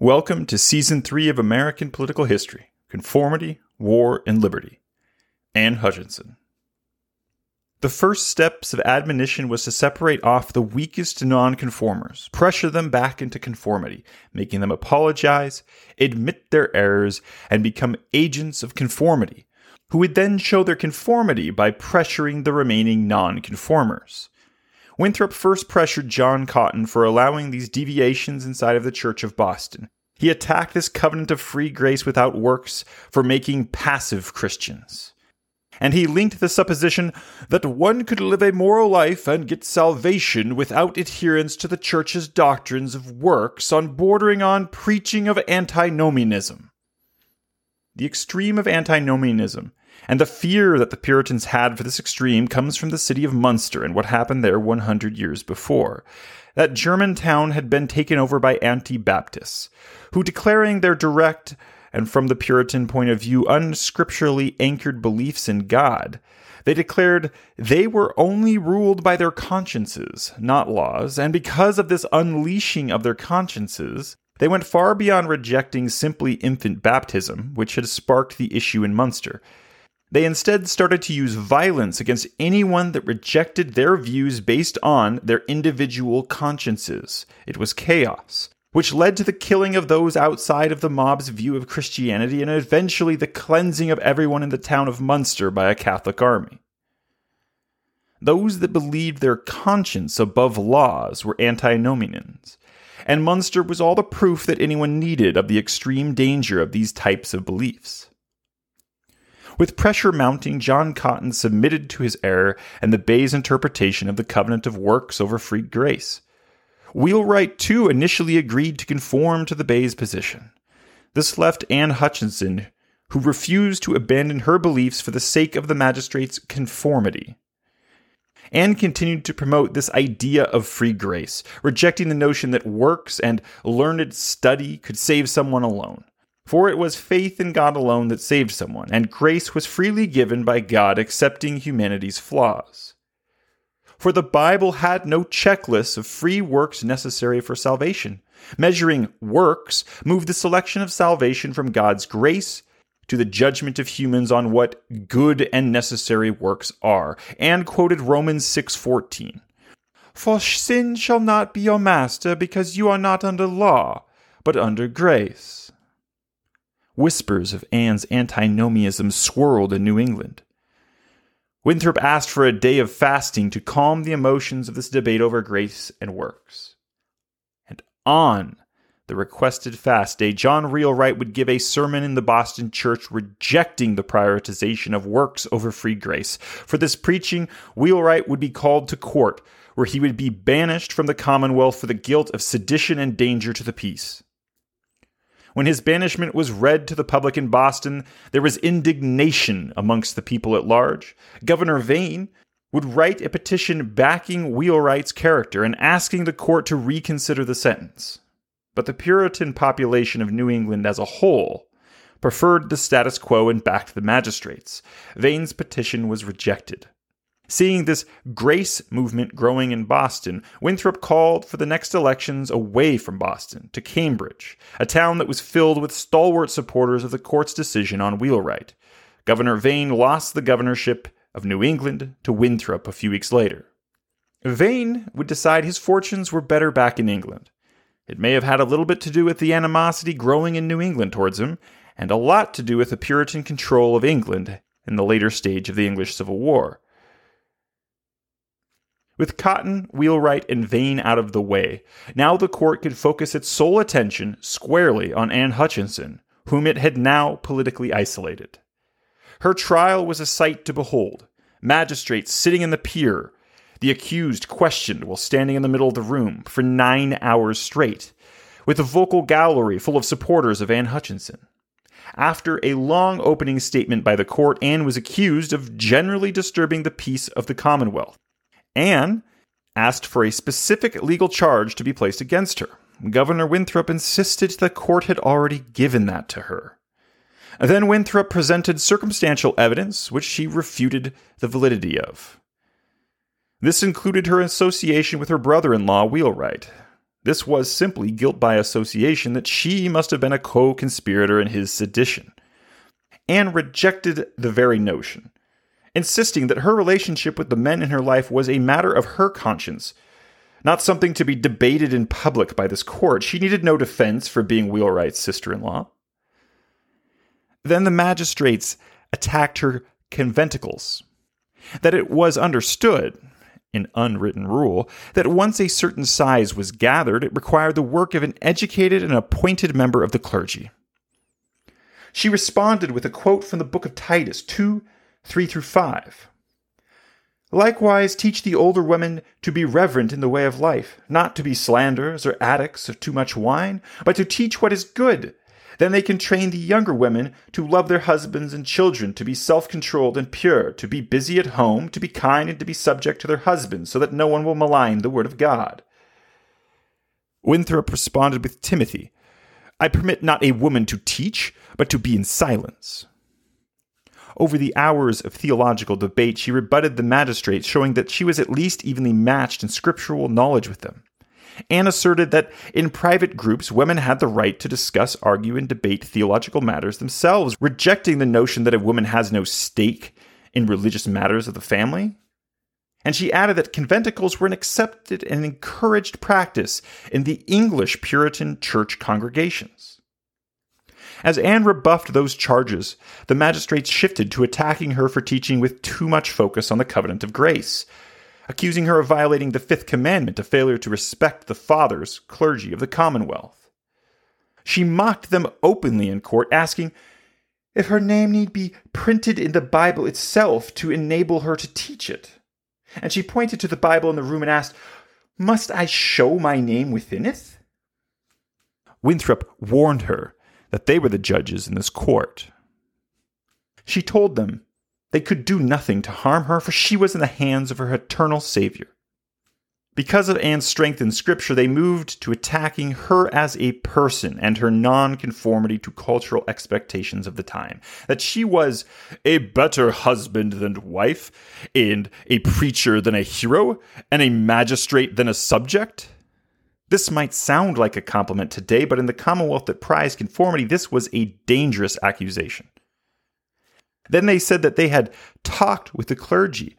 Welcome to Season 3 of American Political History, Conformity, War, and Liberty. Anne Hutchinson. The first steps of admonition was to separate off the weakest nonconformers, pressure them back into conformity, making them apologize, admit their errors, and become agents of conformity, who would then show their conformity by pressuring the remaining nonconformers. Winthrop first pressured John Cotton for allowing these deviations inside of the Church of Boston. He attacked this covenant of free grace without works for making passive Christians. And he linked the supposition that one could live a moral life and get salvation without adherence to the Church's doctrines of works on bordering on preaching of antinomianism. The extreme of antinomianism and the fear that the Puritans had for this extreme comes from the city of Münster and what happened there 100 years before. That German town had been taken over by Anabaptists, who, declaring their direct and from the Puritan point of view unscripturally anchored beliefs in God, they declared they were only ruled by their consciences, not laws, and because of this unleashing of their consciences, they went far beyond rejecting simply infant baptism, which had sparked the issue in Münster. They instead started to use violence against anyone that rejected their views based on their individual consciences. It was chaos, which led to the killing of those outside of the mob's view of Christianity and eventually the cleansing of everyone in the town of Münster by a Catholic army. Those that believed their conscience above laws were antinomians, and Münster was all the proof that anyone needed of the extreme danger of these types of beliefs. With pressure mounting, John Cotton submitted to his error and the Bay's interpretation of the covenant of works over free grace. Wheelwright, too, initially agreed to conform to the Bay's position. This left Anne Hutchinson, who refused to abandon her beliefs for the sake of the magistrate's conformity. Anne continued to promote this idea of free grace, rejecting the notion that works and learned study could save someone alone. For it was faith in God alone that saved someone, and grace was freely given by God, accepting humanity's flaws. For the Bible had no checklist of free works necessary for salvation. Measuring works moved the selection of salvation from God's grace to the judgment of humans on what good and necessary works are, and quoted Romans 6:14. For sin shall not be your master, because you are not under law, but under grace. Whispers of Anne's antinomianism swirled in New England. Winthrop asked for a day of fasting to calm the emotions of this debate over grace and works. And on the requested fast day, John Wheelwright would give a sermon in the Boston church rejecting the prioritization of works over free grace. For this preaching, Wheelwright would be called to court, where he would be banished from the Commonwealth for the guilt of sedition and danger to the peace. When his banishment was read to the public in Boston, there was indignation amongst the people at large. Governor Vane would write a petition backing Wheelwright's character and asking the court to reconsider the sentence. But the Puritan population of New England as a whole preferred the status quo and backed the magistrates. Vane's petition was rejected. Seeing this grace movement growing in Boston, Winthrop called for the next elections away from Boston to Cambridge, a town that was filled with stalwart supporters of the court's decision on Wheelwright. Governor Vane lost the governorship of New England to Winthrop a few weeks later. Vane would decide his fortunes were better back in England. It may have had a little bit to do with the animosity growing in New England towards him, and a lot to do with the Puritan control of England in the later stage of the English Civil War. With Cotton, Wheelwright, and Vane out of the way, now the court could focus its sole attention squarely on Anne Hutchinson, whom it had now politically isolated. Her trial was a sight to behold. Magistrates sitting in the pew, the accused questioned while standing in the middle of the room for 9 hours straight, with a vocal gallery full of supporters of Anne Hutchinson. After a long opening statement by the court, Anne was accused of generally disturbing the peace of the Commonwealth. Anne asked for a specific legal charge to be placed against her. Governor Winthrop insisted the court had already given that to her. Then Winthrop presented circumstantial evidence, which she refuted the validity of. This included her association with her brother-in-law, Wheelwright. This was simply guilt by association that she must have been a co-conspirator in his sedition. Anne rejected the very notion, insisting that her relationship with the men in her life was a matter of her conscience, not something to be debated in public by this court. She needed no defense for being Wheelwright's sister-in-law. Then the magistrates attacked her conventicles, that it was understood, an unwritten rule, that once a certain size was gathered, it required the work of an educated and appointed member of the clergy. She responded with a quote from the book of Titus 2:3-5. Likewise, teach the older women to be reverent in the way of life, not to be slanderers or addicts of too much wine, but to teach what is good. Then they can train the younger women to love their husbands and children, to be self-controlled and pure, to be busy at home, to be kind, and to be subject to their husbands, so that no one will malign the word of God. Winthrop responded with Timothy, I permit not a woman to teach, but to be in silence. Over the hours of theological debate, she rebutted the magistrates, showing that she was at least evenly matched in scriptural knowledge with them. Anne asserted that in private groups, women had the right to discuss, argue, and debate theological matters themselves, rejecting the notion that a woman has no stake in religious matters of the family. And she added that conventicles were an accepted and encouraged practice in the English Puritan church congregations. As Anne rebuffed those charges, the magistrates shifted to attacking her for teaching with too much focus on the covenant of grace, accusing her of violating the Fifth Commandment, a failure to respect the fathers, clergy of the Commonwealth. She mocked them openly in court, asking if her name need be printed in the Bible itself to enable her to teach it. And she pointed to the Bible in the room and asked, "Must I show my name within it?" Winthrop warned her that they were the judges in this court. She told them they could do nothing to harm her, for she was in the hands of her eternal Savior. Because of Anne's strength in Scripture, they moved to attacking her as a person and her nonconformity to cultural expectations of the time, that she was a better husband than wife, and a preacher than a hero, and a magistrate than a subject. This might sound like a compliment today, but in the Commonwealth that prized conformity, this was a dangerous accusation. Then they said that they had talked with the clergy,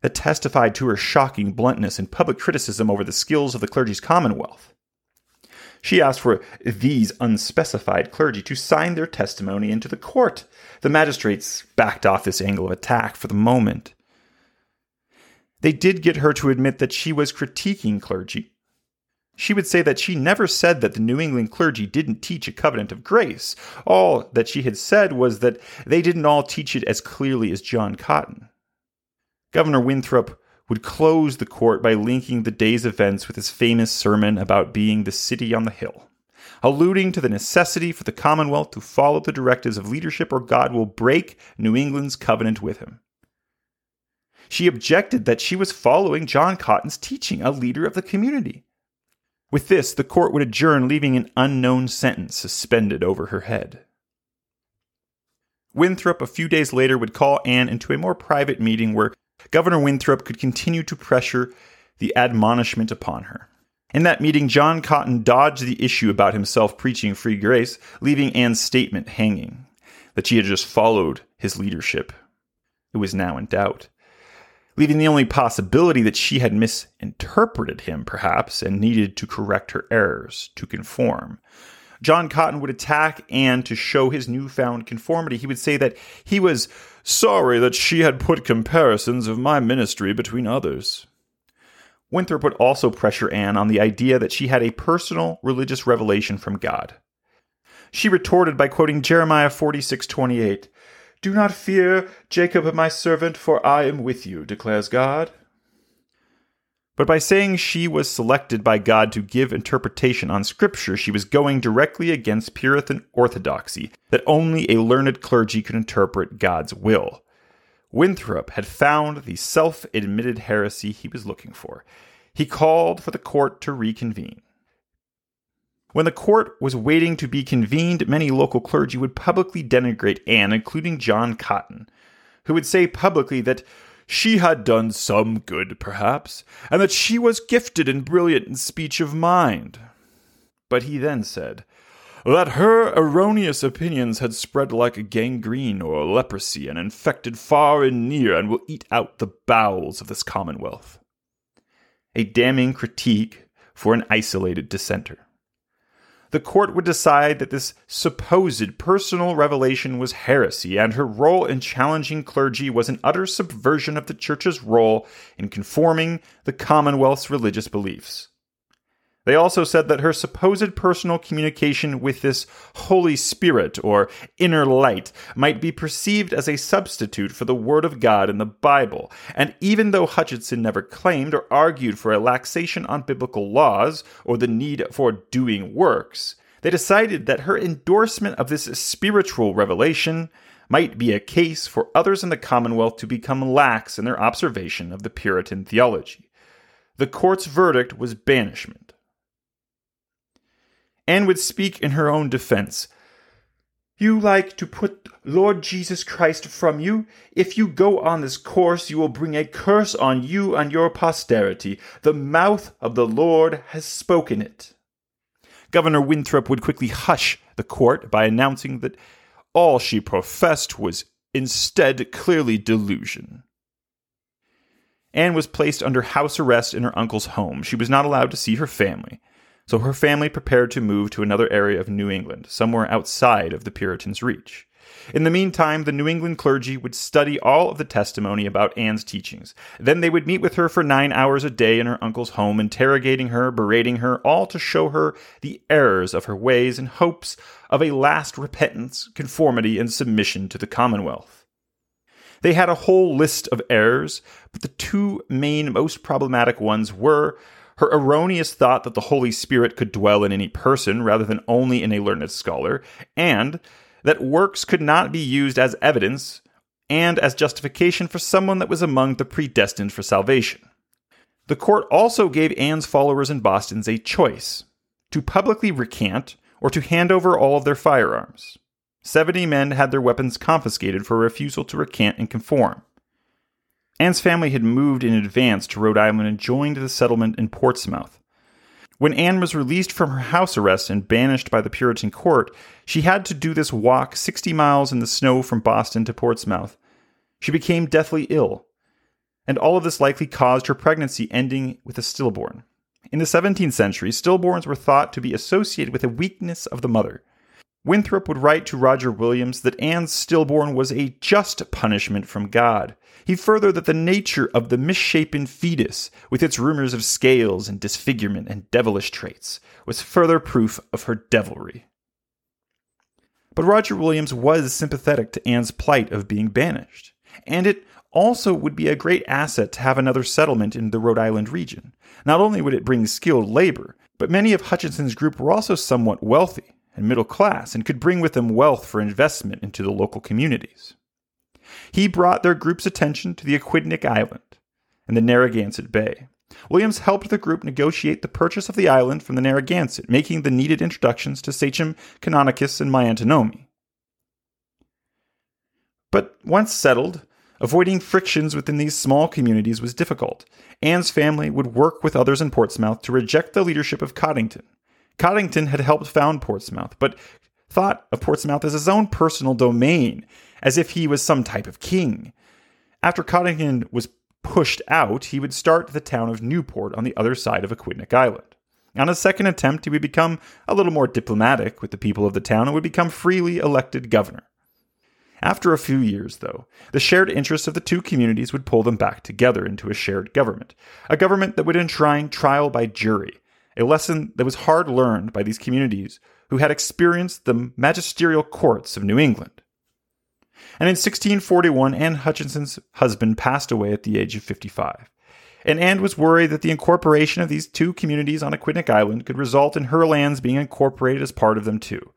that testified to her shocking bluntness and public criticism over the skills of the clergy's Commonwealth. She asked for these unspecified clergy to sign their testimony into the court. The magistrates backed off this angle of attack for the moment. They did get her to admit that she was critiquing clergy. She would say that she never said that the New England clergy didn't teach a covenant of grace. All that she had said was that they didn't all teach it as clearly as John Cotton. Governor Winthrop would close the court by linking the day's events with his famous sermon about being the city on the hill, alluding to the necessity for the Commonwealth to follow the directives of leadership or God will break New England's covenant with him. She objected that she was following John Cotton's teaching, a leader of the community. With this, the court would adjourn, leaving an unknown sentence suspended over her head. Winthrop, a few days later, would call Anne into a more private meeting where Governor Winthrop could continue to pressure the admonishment upon her. In that meeting, John Cotton dodged the issue about himself preaching free grace, leaving Anne's statement hanging, that she had just followed his leadership. It was now in doubt, leaving the only possibility that she had misinterpreted him, perhaps, and needed to correct her errors, to conform. John Cotton would attack Anne to show his newfound conformity. He would say that he was sorry that she had put comparisons of my ministry between others. Winthrop would also pressure Anne on the idea that she had a personal religious revelation from God. She retorted by quoting Jeremiah 46:28. Do not fear, Jacob, my servant, for I am with you, declares God. But by saying she was selected by God to give interpretation on Scripture, she was going directly against Puritan orthodoxy, that only a learned clergy could interpret God's will. Winthrop had found the self-admitted heresy he was looking for. He called for the court to reconvene. When the court was waiting to be convened, many local clergy would publicly denigrate Anne, including John Cotton, who would say publicly that she had done some good, perhaps, and that she was gifted and brilliant in speech of mind. But he then said, that her erroneous opinions had spread like a gangrene or a leprosy, and infected far and near, and will eat out the bowels of this commonwealth. A damning critique for an isolated dissenter. The court would decide that this supposed personal revelation was heresy, and her role in challenging clergy was an utter subversion of the church's role in conforming the commonwealth's religious beliefs. They also said that her supposed personal communication with this Holy Spirit or inner light might be perceived as a substitute for the Word of God in the Bible, and even though Hutchinson never claimed or argued for a laxation on biblical laws or the need for doing works, they decided that her endorsement of this spiritual revelation might be a case for others in the Commonwealth to become lax in their observation of the Puritan theology. The court's verdict was banishment. Anne would speak in her own defense. You like to put Lord Jesus Christ from you. If you go on this course, you will bring a curse on you and your posterity. The mouth of the Lord has spoken it. Governor Winthrop would quickly hush the court by announcing that all she professed was instead clearly delusion. Anne was placed under house arrest in her uncle's home. She was not allowed to see her family. So her family prepared to move to another area of New England, somewhere outside of the Puritans' reach. In the meantime, the New England clergy would study all of the testimony about Anne's teachings. Then they would meet with her for 9 hours a day in her uncle's home, interrogating her, berating her, all to show her the errors of her ways in hopes of a last repentance, conformity, and submission to the Commonwealth. They had a whole list of errors, but the two main, most problematic ones were her erroneous thought that the Holy Spirit could dwell in any person rather than only in a learned scholar, and that works could not be used as evidence and as justification for someone that was among the predestined for salvation. The court also gave Anne's followers in Boston a choice, to publicly recant or to hand over all of their firearms. 70 men had their weapons confiscated for refusal to recant and conform. Anne's family had moved in advance to Rhode Island and joined the settlement in Portsmouth. When Anne was released from her house arrest and banished by the Puritan court, she had to do this walk 60 miles in the snow from Boston to Portsmouth. She became deathly ill, and all of this likely caused her pregnancy ending with a stillborn. In the 17th century, stillborns were thought to be associated with a weakness of the mother. Winthrop would write to Roger Williams that Anne's stillborn was a just punishment from God. He further that the nature of the misshapen fetus, with its rumors of scales and disfigurement and devilish traits, was further proof of her devilry. But Roger Williams was sympathetic to Anne's plight of being banished, and it also would be a great asset to have another settlement in the Rhode Island region. Not only would it bring skilled labor, but many of Hutchinson's group were also somewhat wealthy and middle class, and could bring with them wealth for investment into the local communities. He brought their group's attention to the Aquidneck Island and the Narragansett Bay. Williams helped the group negotiate the purchase of the island from the Narragansett, making the needed introductions to Sachem, Canonicus, and Myantinomi. But once settled, avoiding frictions within these small communities was difficult. Anne's family would work with others in Portsmouth to reject the leadership of Coddington. Coddington had helped found Portsmouth, but thought of Portsmouth as his own personal domain, as if he was some type of king. After Coddington was pushed out, he would start the town of Newport on the other side of Aquidneck Island. On his second attempt, he would become a little more diplomatic with the people of the town and would become freely elected governor. After a few years, though, the shared interests of the two communities would pull them back together into a shared government, a government that would enshrine trial by jury, a lesson that was hard learned by these communities who had experienced the magisterial courts of New England. And in 1641, Anne Hutchinson's husband passed away at the age of 55, and Anne was worried that the incorporation of these two communities on Aquidneck Island could result in her lands being incorporated as part of them too.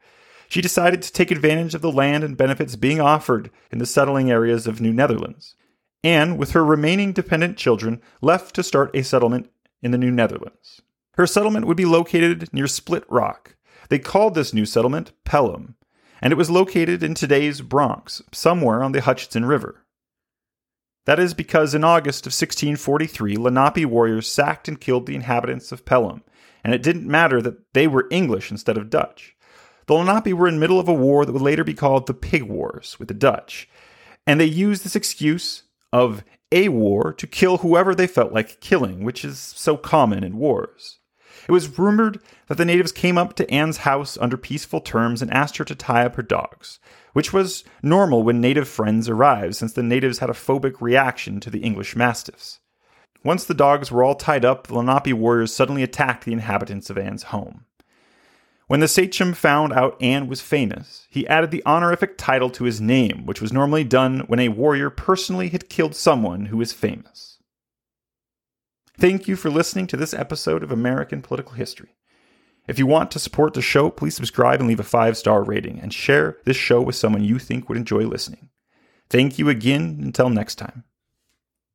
She decided to take advantage of the land and benefits being offered in the settling areas of New Netherlands. Anne, with her remaining dependent children, left to start a settlement in the New Netherlands. Her settlement would be located near Split Rock. They called this new settlement Pelham, and it was located in today's Bronx, somewhere on the Hutchinson River. That is because in August of 1643, Lenape warriors sacked and killed the inhabitants of Pelham, and it didn't matter that they were English instead of Dutch. The Lenape were in the middle of a war that would later be called the Pig Wars with the Dutch, and they used this excuse of a war to kill whoever they felt like killing, which is so common in wars. It was rumored that the natives came up to Anne's house under peaceful terms and asked her to tie up her dogs, which was normal when native friends arrived, since the natives had a phobic reaction to the English mastiffs. Once the dogs were all tied up, the Lenape warriors suddenly attacked the inhabitants of Anne's home. When the sachem found out Anne was famous, he added the honorific title to his name, which was normally done when a warrior personally had killed someone who was famous. Thank you for listening to this episode of American Political History. If you want to support the show, please subscribe and leave a 5-star rating, and share this show with someone you think would enjoy listening. Thank you again. Until next time.